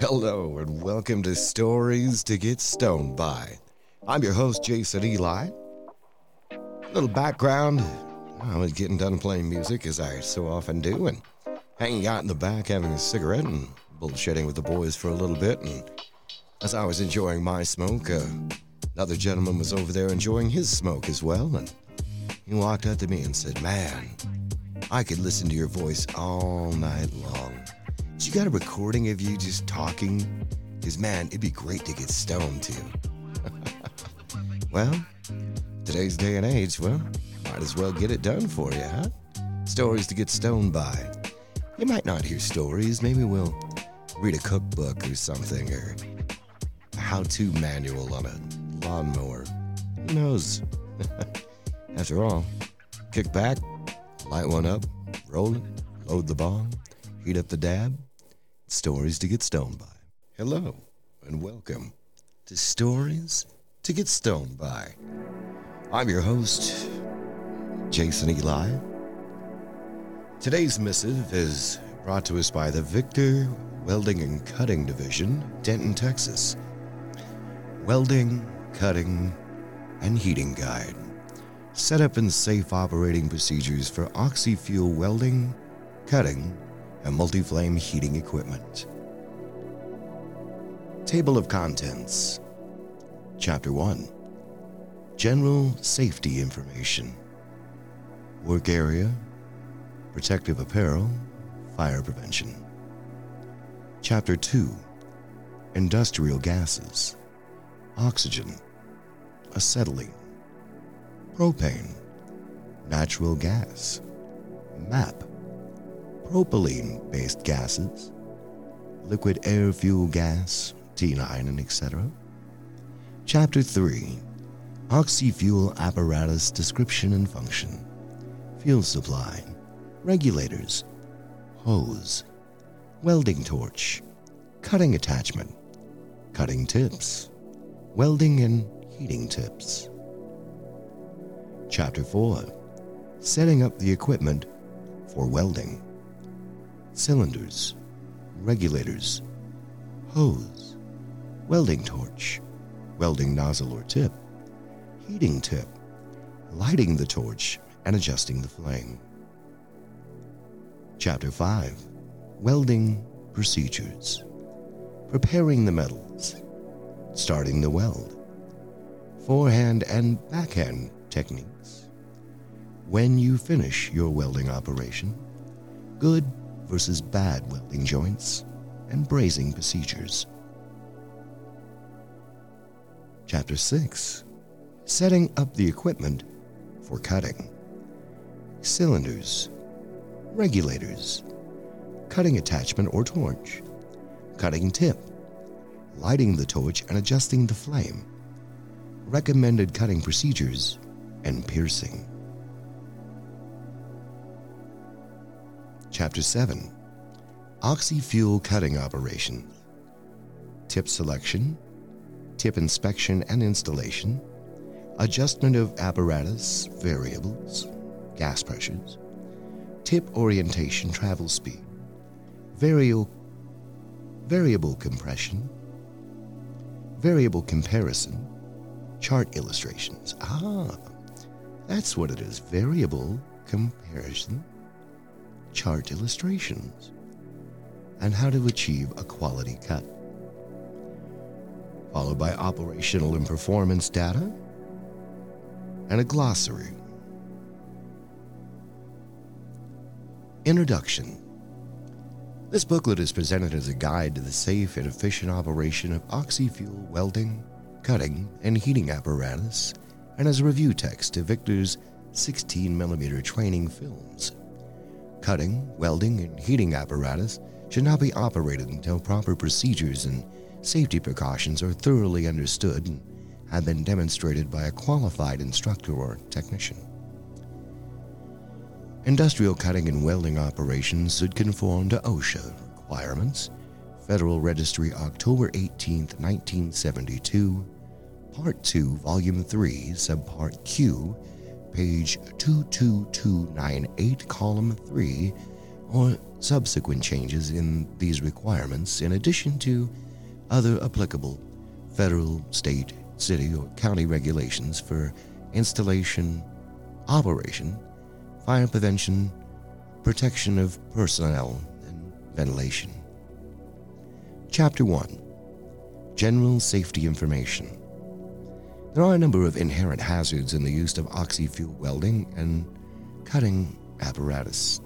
Hello and welcome to Stories to Get Stoned By. I'm your host, Jason Eli. A little background. I was getting done playing music, as I so often do, and hanging out in the back having a cigarette and bullshitting with the boys for a little bit. And as I was enjoying my smoke, another gentleman was over there enjoying his smoke as well, and he walked up to me and said, "Man, I could listen to your voice all night long. You got a recording of you just talking? Because, man, it'd be great to get stoned to." Well, today's day and age, might as well get it done for you, huh? Stories to get stoned by. You might not hear stories. Maybe we'll read a cookbook or something, or a how-to manual on a lawnmower. Who knows? After all, kick back, light one up, roll it, load the bong, heat up the dab. Stories to get stoned by. Hello, and welcome to Stories to Get Stoned By. I'm your host, Jason Eli. Today's missive is brought to us by the Victor Welding and Cutting Division, Denton, Texas. Welding, Cutting, and Heating Guide. Setup and safe operating procedures for oxy-fuel welding, cutting, and multi-flame heating equipment. Table of Contents. Chapter 1. General Safety Information. Work Area. Protective Apparel. Fire Prevention. Chapter 2. Industrial Gases. Oxygen. Acetylene. Propane. Natural Gas. MAPP. Propylene-based gases. Liquid air fuel gas, T9, and etc. Chapter 3. Oxy-fuel apparatus description and function. Fuel supply. Regulators. Hose. Welding torch. Cutting attachment. Cutting tips. Welding and heating tips. Chapter 4. Setting up the equipment for welding. Cylinders. Regulators. Hose. Welding torch. Welding nozzle or tip. Heating tip. Lighting the torch and adjusting the flame. Chapter 5. Welding procedures. Preparing the metals. Starting the weld. Forehand and backhand techniques. When you finish your welding operation. Good versus bad welding joints and brazing procedures. Chapter 6. Setting up the equipment for cutting. Cylinders. Regulators. Cutting attachment or torch. Cutting tip. Lighting the torch and adjusting the flame. Recommended cutting procedures and piercing. Chapter 7. Oxy-fuel cutting operations. Tip selection. Tip inspection and installation. Adjustment of apparatus, variables, gas pressures. Tip orientation, travel speed. Variable compression. Variable comparison. Chart illustrations. That's what it is. Variable comparison. Chart illustrations, and how to achieve a quality cut, followed by operational and performance data, and a glossary. Introduction. This booklet is presented as a guide to the safe and efficient operation of oxy-fuel welding, cutting, and heating apparatus, and as a review text to Victor's 16mm training films. Cutting, welding, and heating apparatus should not be operated until proper procedures and safety precautions are thoroughly understood and have been demonstrated by a qualified instructor or technician. Industrial cutting and welding operations should conform to OSHA requirements, Federal Register, October 18, 1972, Part 2, Volume 3, Subpart Q, page 22298, column 3, or subsequent changes in these requirements, in addition to other applicable federal, state, city, or county regulations for installation, operation, fire prevention, protection of personnel, and ventilation. Chapter 1. General Safety Information. There are a number of inherent hazards in the use of oxy-fuel welding and cutting apparatus.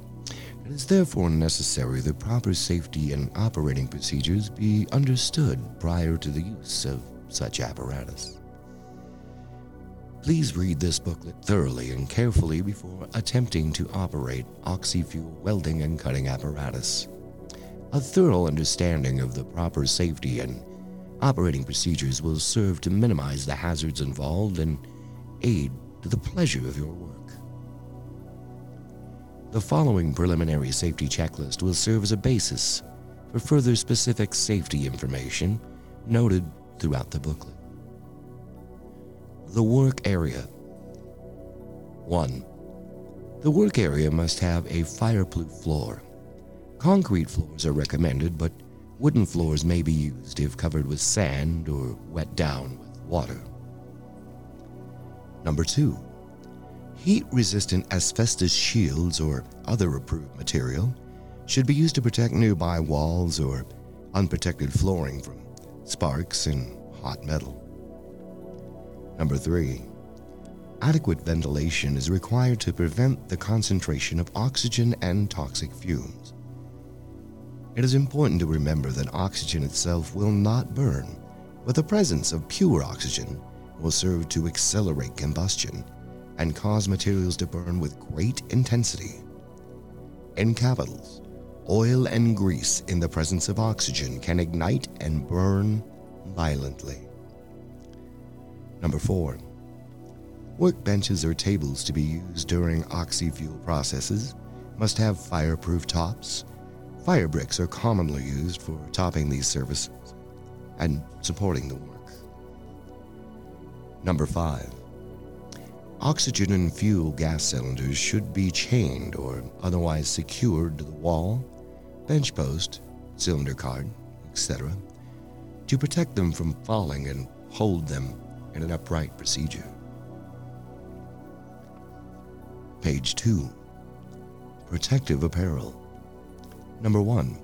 It is therefore necessary that proper safety and operating procedures be understood prior to the use of such apparatus. Please read this booklet thoroughly and carefully before attempting to operate oxy-fuel welding and cutting apparatus. A thorough understanding of the proper safety and operating procedures will serve to minimize the hazards involved and aid to the pleasure of your work. The following preliminary safety checklist will serve as a basis for further specific safety information noted throughout the booklet. The work area. 1. The work area must have a fireproof floor. Concrete floors are recommended, but wooden floors may be used if covered with sand or wet down with water. Number 2. Heat-resistant asbestos shields or other approved material should be used to protect nearby walls or unprotected flooring from sparks and hot metal. Number 3. Adequate ventilation is required to prevent the concentration of oxygen and toxic fumes. It is important to remember that oxygen itself will not burn, but the presence of pure oxygen will serve to accelerate combustion and cause materials to burn with great intensity. In capitals, oil and grease in the presence of oxygen can ignite and burn violently. Number 4. Workbenches or tables to be used during oxy-fuel processes must have fireproof tops. Fire bricks are commonly used for topping these surfaces and supporting the work. Number 5. Oxygen and fuel gas cylinders should be chained or otherwise secured to the wall, bench post, cylinder card, etc., to protect them from falling and hold them in an upright procedure. Page 2. Protective apparel. Number 1.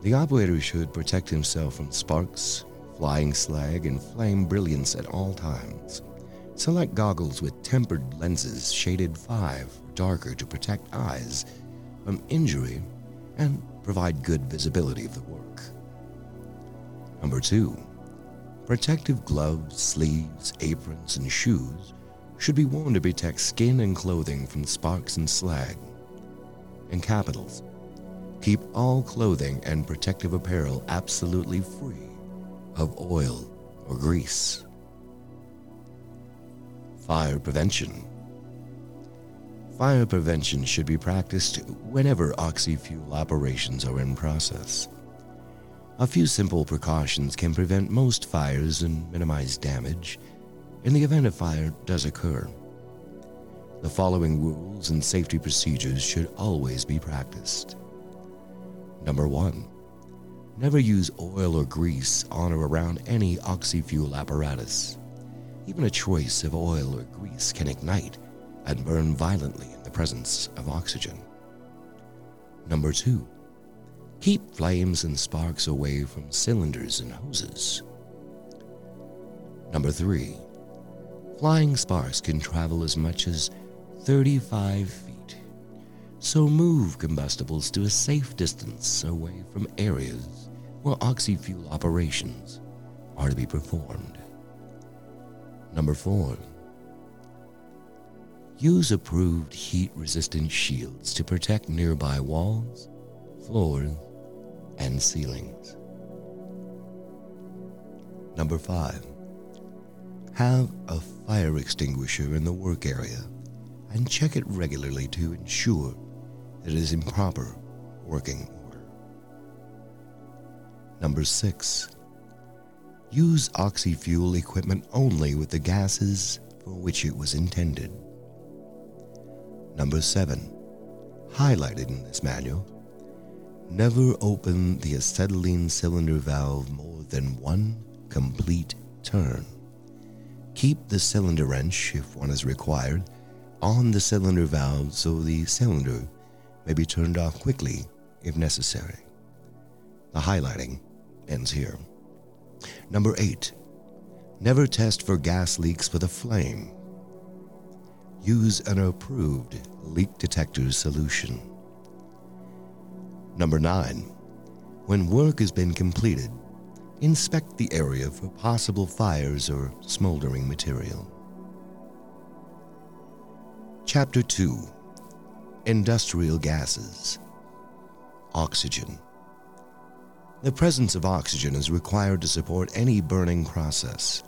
The operator should protect himself from sparks, flying slag, and flame brilliance at all times. Select goggles with tempered lenses shaded 5 or darker to protect eyes from injury and provide good visibility of the work. Number 2. Protective gloves, sleeves, aprons, and shoes should be worn to protect skin and clothing from sparks and slag. In capitals, keep all clothing and protective apparel absolutely free of oil or grease. Fire prevention. Fire prevention should be practiced whenever oxy-fuel operations are in process. A few simple precautions can prevent most fires and minimize damage in the event a fire does occur. The following rules and safety procedures should always be practiced. Number 1. Never use oil or grease on or around any oxy-fuel apparatus. Even a trace of oil or grease can ignite and burn violently in the presence of oxygen. Number 2. Keep flames and sparks away from cylinders and hoses. Number 3. Flying sparks can travel as much as 35 feet, so move combustibles to a safe distance away from areas where oxy-fuel operations are to be performed. Number 4. Use approved heat-resistant shields to protect nearby walls, floors, and ceilings. Number 5. Have a fire extinguisher in the work area and check it regularly to ensure that it is in proper working order. Number 6. Use oxy-fuel equipment only with the gases for which it was intended. Number 7. highlighted in this manual, never open the acetylene cylinder valve more than one complete turn. Keep the cylinder wrench, if one is required, on the cylinder valve so the cylinder may be turned off quickly if necessary. The highlighting ends here. Number 8. Never test for gas leaks with a flame. Use an approved leak detector solution. Number 9. When work has been completed, inspect the area for possible fires or smoldering material. Chapter 2. Industrial gases. Oxygen. The presence of oxygen is required to support any burning process.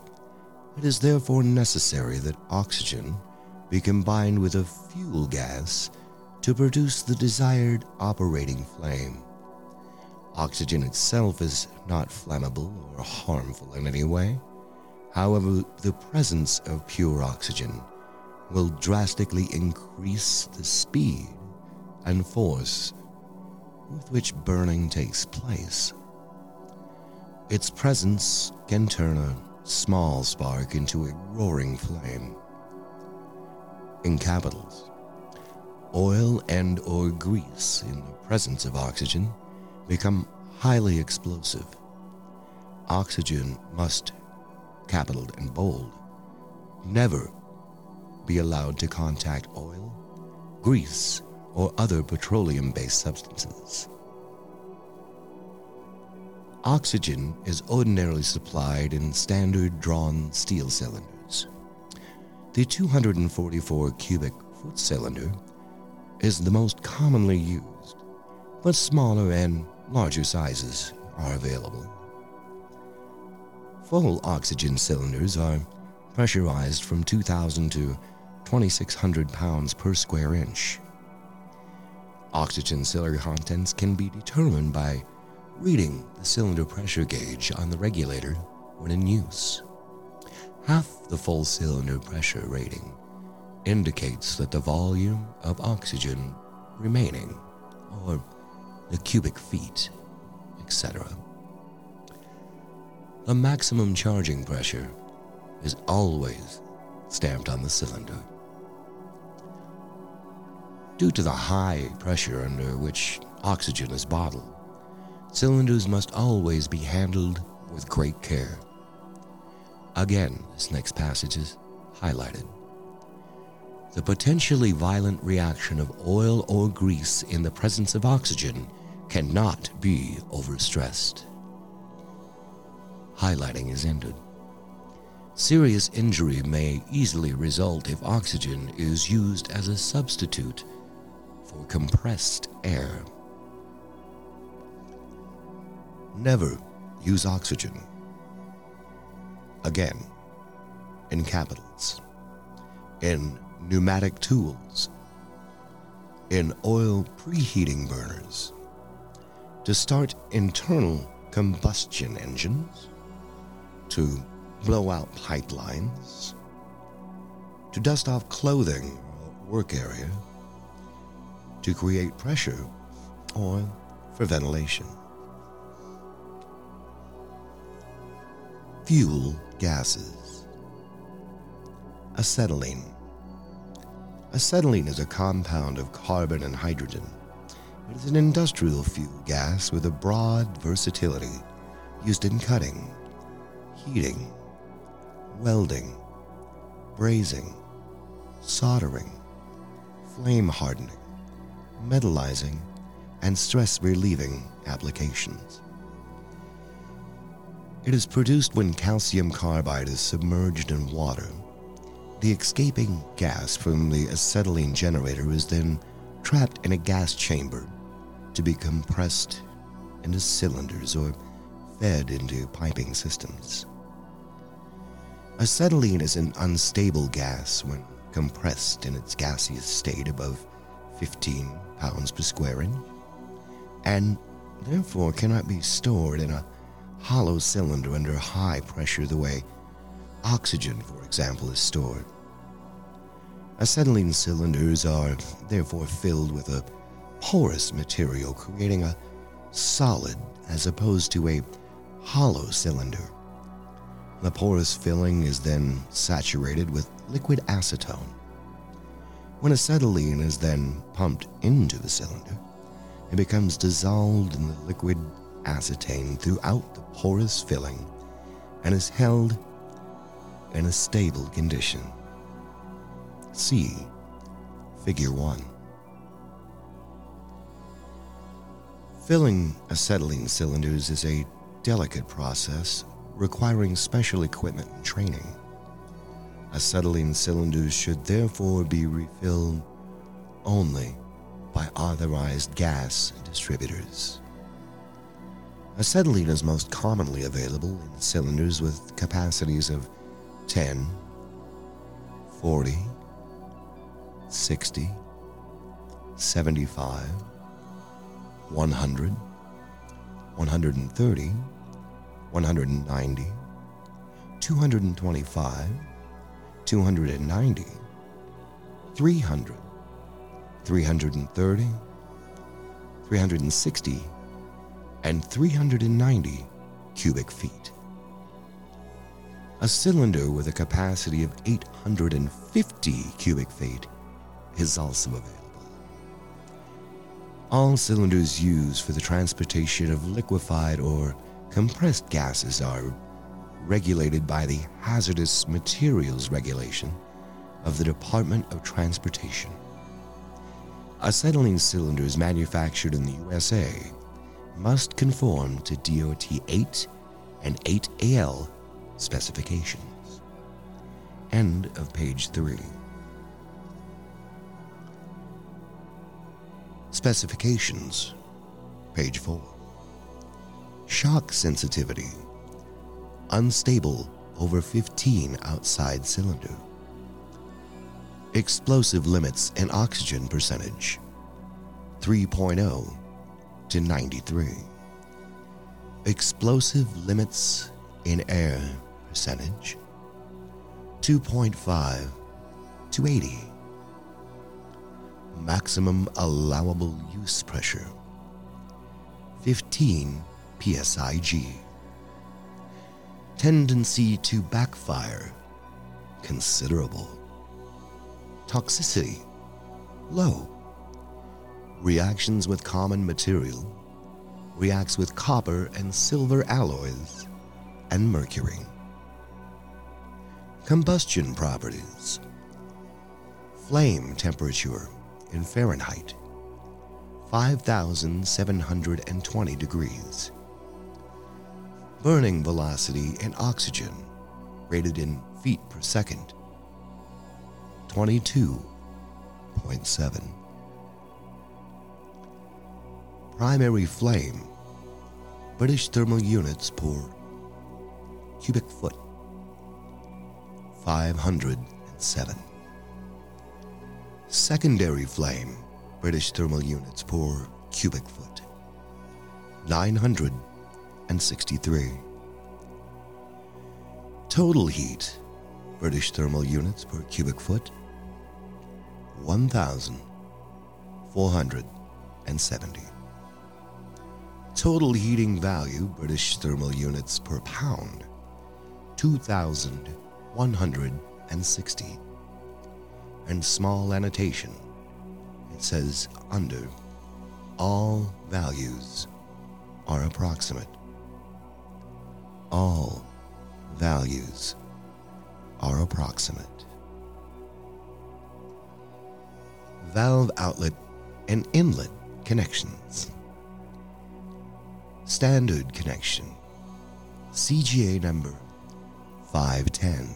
It is therefore necessary that oxygen be combined with a fuel gas to produce the desired operating flame. Oxygen itself is not flammable or harmful in any way. However, the presence of pure oxygen will drastically increase the speed and force with which burning takes place. Its presence can turn a small spark into a roaring flame. In capitals, oil and or grease in the presence of oxygen become highly explosive. Oxygen must, capital and bold, never be allowed to contact oil, grease, or other petroleum-based substances. Oxygen is ordinarily supplied in standard drawn steel cylinders. The 244 cubic foot cylinder is the most commonly used, but smaller and larger sizes are available. Full oxygen cylinders are pressurized from 2,000 to 2,600 pounds per square inch. Oxygen cylinder contents can be determined by reading the cylinder pressure gauge on the regulator when in use. Half the full cylinder pressure rating indicates that the volume of oxygen remaining, or the cubic feet, etc. The maximum charging pressure is always stamped on the cylinder. Due to the high pressure under which oxygen is bottled, cylinders must always be handled with great care. Again, this next passage is highlighted. The potentially violent reaction of oil or grease in the presence of oxygen cannot be overstressed. Highlighting is ended. Serious injury may easily result if oxygen is used as a substitute for compressed air. Never use oxygen. Again, in capitals, in pneumatic tools, in oil preheating burners, to start internal combustion engines, to blow out pipelines, to dust off clothing or work area, to create pressure, or for ventilation. Fuel gases. Acetylene. Acetylene is a compound of carbon and hydrogen. It is an industrial fuel gas with a broad versatility, used in cutting, heating, welding, brazing, soldering, flame hardening, metallizing, and stress-relieving applications. It is produced when calcium carbide is submerged in water. The escaping gas from the acetylene generator is then trapped in a gas chamber to be compressed into cylinders or fed into piping systems. Acetylene is an unstable gas when compressed in its gaseous state above 15 pounds per square inch, and therefore cannot be stored in a hollow cylinder under high pressure the way oxygen, for example, is stored. Acetylene cylinders are therefore filled with a porous material, creating a solid as opposed to a hollow cylinder. The porous filling is then saturated with liquid acetone. When acetylene is then pumped into the cylinder, it becomes dissolved in the liquid acetane throughout the porous filling and is held in a stable condition. See Figure 1. Filling acetylene cylinders is a delicate process requiring special equipment and training. Acetylene cylinders should therefore be refilled only by authorized gas distributors. Acetylene is most commonly available in cylinders with capacities of 10, 40, 60, 75, 100, 130, 190, 225, 290, 300, 330, 360, and 390 cubic feet. A cylinder with a capacity of 850 cubic feet is also available. All cylinders used for the transportation of liquefied or compressed gases are regulated by the Hazardous Materials Regulation of the Department of Transportation. Acetylene cylinders manufactured in the USA must conform to DOT 8 and 8AL specifications. End of page 3. Specifications, page 4. Shock sensitivity, unstable over 15 outside cylinder. Explosive limits and oxygen percentage, 3.0 to 93. Explosive limits in air percentage, 2.5 to 80. Maximum allowable use pressure, 15 PSIG. Tendency to backfire, considerable. Toxicity, low. Reactions with common material, reacts with copper and silver alloys and mercury. Combustion properties, flame temperature in Fahrenheit, 5,720 degrees. Burning velocity in oxygen, rated in feet per second, 22.7. Primary flame, British thermal units per cubic foot, 507. Secondary flame, British thermal units per cubic foot, 963. Total heat, British thermal units per cubic foot, 1,470. Total heating value, British thermal units per pound, 2,160. And small annotation, it says under, all values are approximate. All values are approximate. Valve outlet and inlet connections. Standard connection, CGA number 510.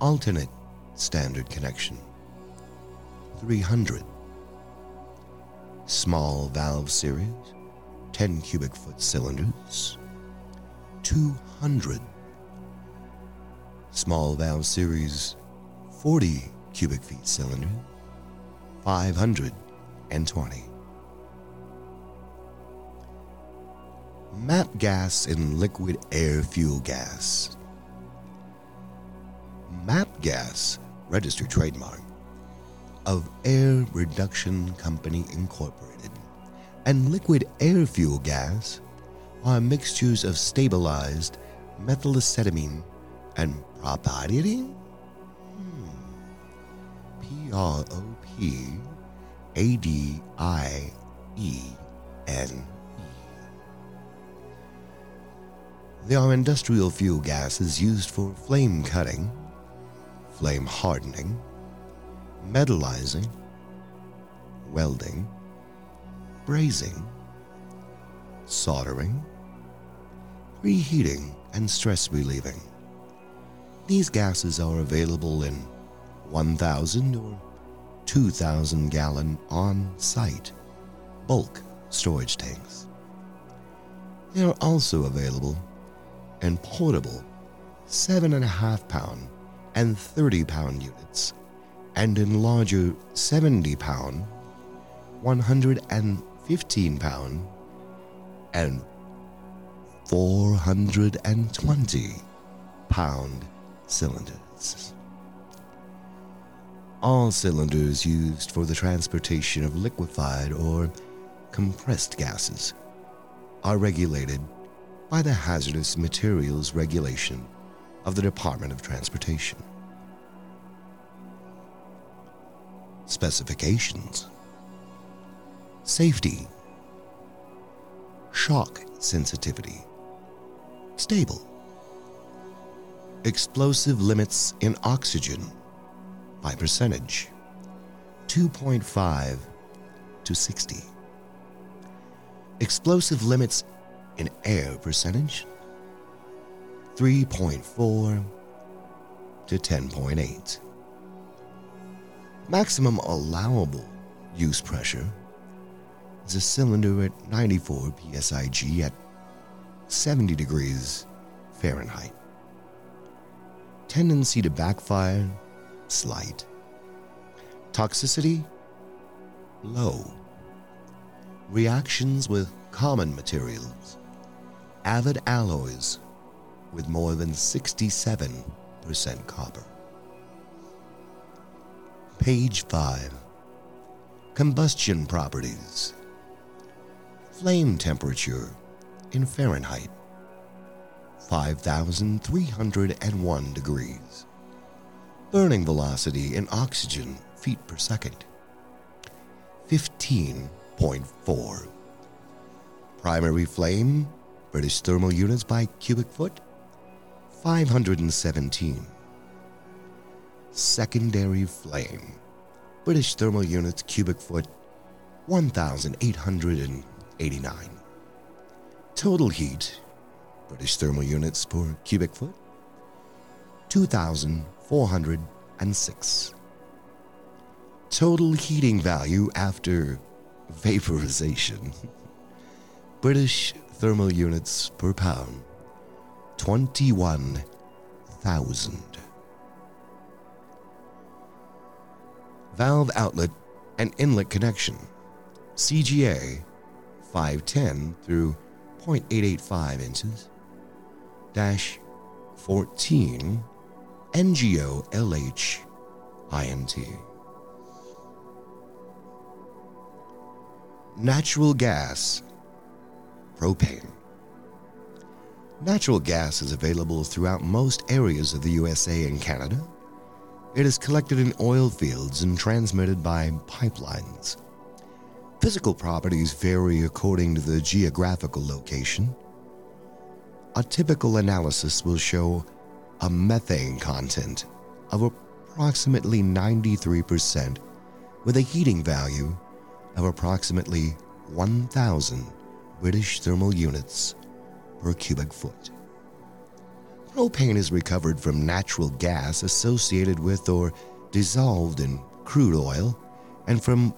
Alternate standard connection, 300. Small valve series, 10 cubic foot cylinders, 200. Small valve series, 40 cubic feet cylinder, 520. MAPP gas and liquid air fuel gas. MAPP gas, registered trademark, of Air Reduction Company Incorporated, and liquid air fuel gas are mixtures of stabilized methylacetamine and propadiene? PROPADIENE. They are industrial fuel gases used for flame cutting, flame hardening, metallizing, welding, brazing, soldering, preheating, and stress relieving. These gases are available in 1,000 or 2,000 gallon on-site bulk storage tanks. They are also available in portable 7.5 pound and 30 pound units, and in larger 70 pound, 115 pound, and 420 pound cylinders. All cylinders used for the transportation of liquefied or compressed gases are regulated by the Hazardous Materials Regulation of the Department of Transportation. Specifications: safety, shock sensitivity, stable, explosive limits in oxygen by percentage, 2.5 to 60. Explosive limits in air percentage, 3.4 to 10.8. Maximum allowable use pressure is a cylinder at 94 PSIG at 70 degrees Fahrenheit. Tendency to backfire, slight. Toxicity, low. Reactions with common materials, avid alloys with more than 67% copper. Page 5. Combustion properties. Flame temperature in Fahrenheit, 5,301 degrees. Burning velocity in oxygen feet per second, 15.4. Primary flame, British thermal units by cubic foot, 517. Secondary flame, British thermal units cubic foot, 1,889. Total heat, British thermal units per cubic foot, 2,406. Total heating value after vaporization, British thermal units per pound, 21,000. Valve outlet and inlet connection, CGA 510 through 0.885 inches, dash 14, NGO LH INT. Natural gas, propane. Natural gas is available throughout most areas of the USA and Canada. It is collected in oil fields and transmitted by pipelines. Physical properties vary according to the geographical location. A typical analysis will show a methane content of approximately 93% with a heating value of approximately 1,000 British thermal units per cubic foot. Propane is recovered from natural gas associated with or dissolved in crude oil and from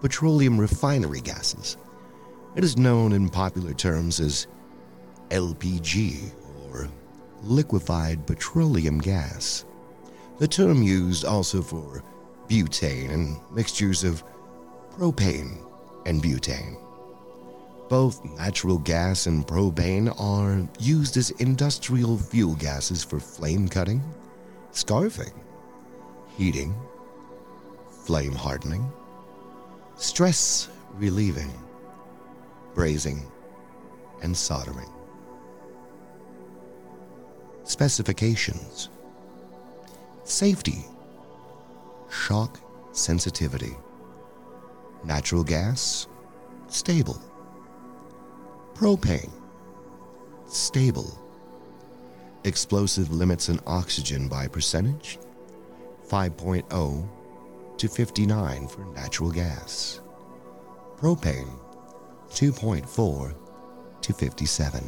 petroleum refinery gases. It is known in popular terms as LPG or liquefied petroleum gas. The term used also for butane and mixtures of propane and butane. Both natural gas and propane are used as industrial fuel gases for flame cutting, scarfing, heating, flame hardening, stress relieving, brazing, and soldering. Specifications: safety, shock sensitivity, natural gas, stable, propane, stable, explosive limits in oxygen by percentage, 5.0 to 59 for natural gas, propane, 2.4 to 57.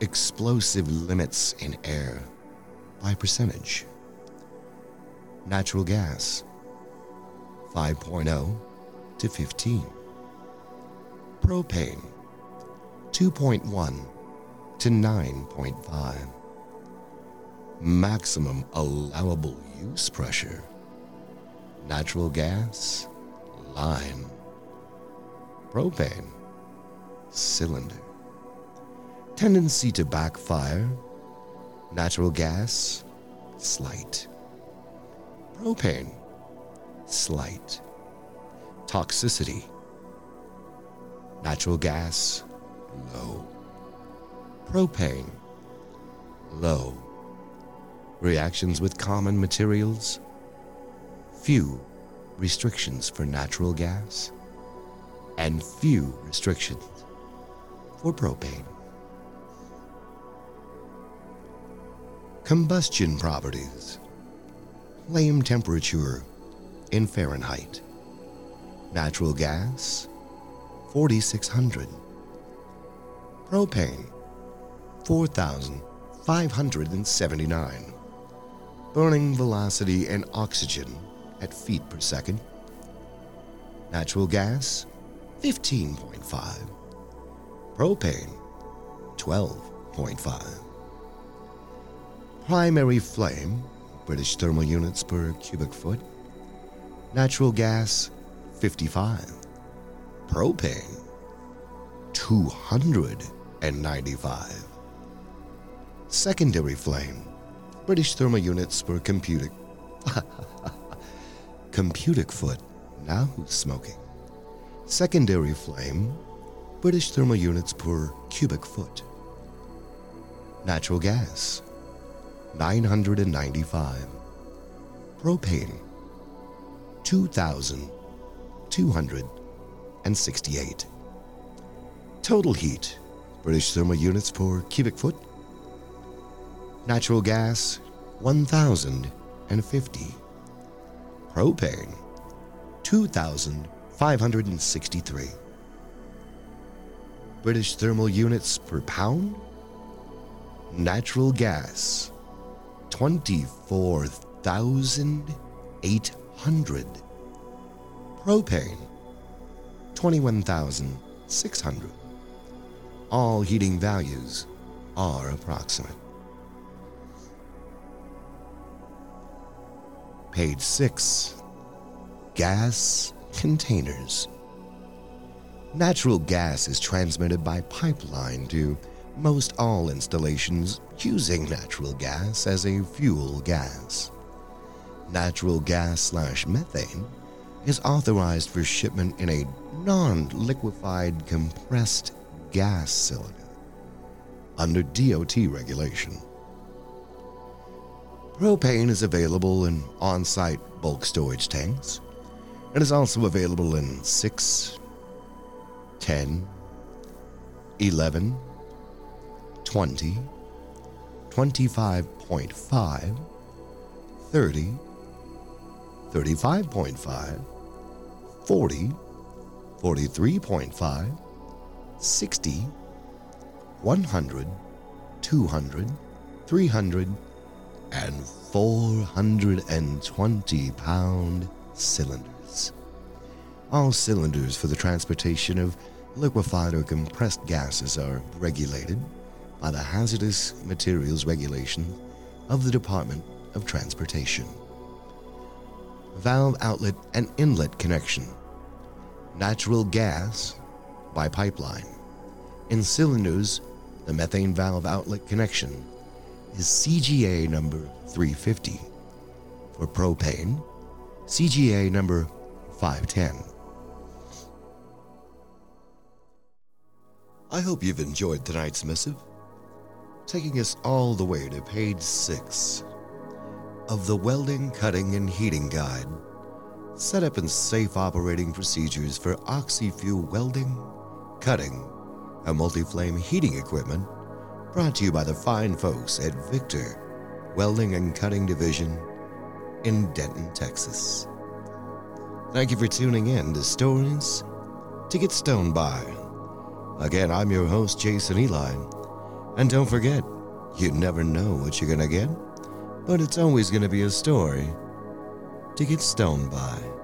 Explosive limits in air by percentage, natural gas, 5.0 to 15. Propane, 2.1 to 9.5. Maximum allowable use pressure, natural gas, line. Propane, cylinder. Tendency to backfire, natural gas, slight. Propane, slight. Toxicity, natural gas, low. Propane, low. Reactions with common materials, few restrictions for natural gas, and few restrictions for propane. Combustion properties: flame temperature in Fahrenheit, natural gas, 4,600, propane, 4,579, burning velocity and oxygen at feet per second, natural gas, 15.5, propane, 12.5. Primary flame, British thermal units per cubic foot, natural gas, 55, propane, 295. Secondary flame, British thermal units per cubic foot, now who's smoking? Secondary flame, British thermal units per cubic foot, natural gas, 995, propane, 2,268. Total heat, British thermal units per cubic foot, natural gas, 1,050, propane, 2,563. British thermal units per pound, natural gas, 24,800, propane, 21,600. All heating values are approximate. Page 6, gas containers. Natural gas is transmitted by pipeline to most all installations using natural gas as a fuel gas. Natural gas/methane is authorized for shipment in a non-liquefied compressed gas cylinder under DOT regulation. Propane is available in on-site bulk storage tanks and is also available in 6, 10, 11, 20, 25.5, 30, 35.5, 40, 43.5, 60, 100, 200, 300, and 420-pound cylinders. All cylinders for the transportation of liquefied or compressed gases are regulated by the Hazardous Materials Regulation of the Department of Transportation. Valve outlet and inlet connection, natural gas by pipeline. In cylinders, the methane valve outlet connection is CGA number 350 for propane CGA number 510. I hope you've enjoyed tonight's missive, taking us all the way to page 6 of the Welding, Cutting, and Heating Guide, Setup and Safe Operating Procedures for Oxy-Fuel Welding, Cutting, and Multi-Flame Heating Equipment, brought to you by the fine folks at Victor Welding and Cutting Division in Denton, Texas. Thank you for tuning in to Stories to Get Stoned By. Again, I'm your host, Jason Eli. And don't forget, you never know what you're going to get, but it's always going to be a story to get stoned by.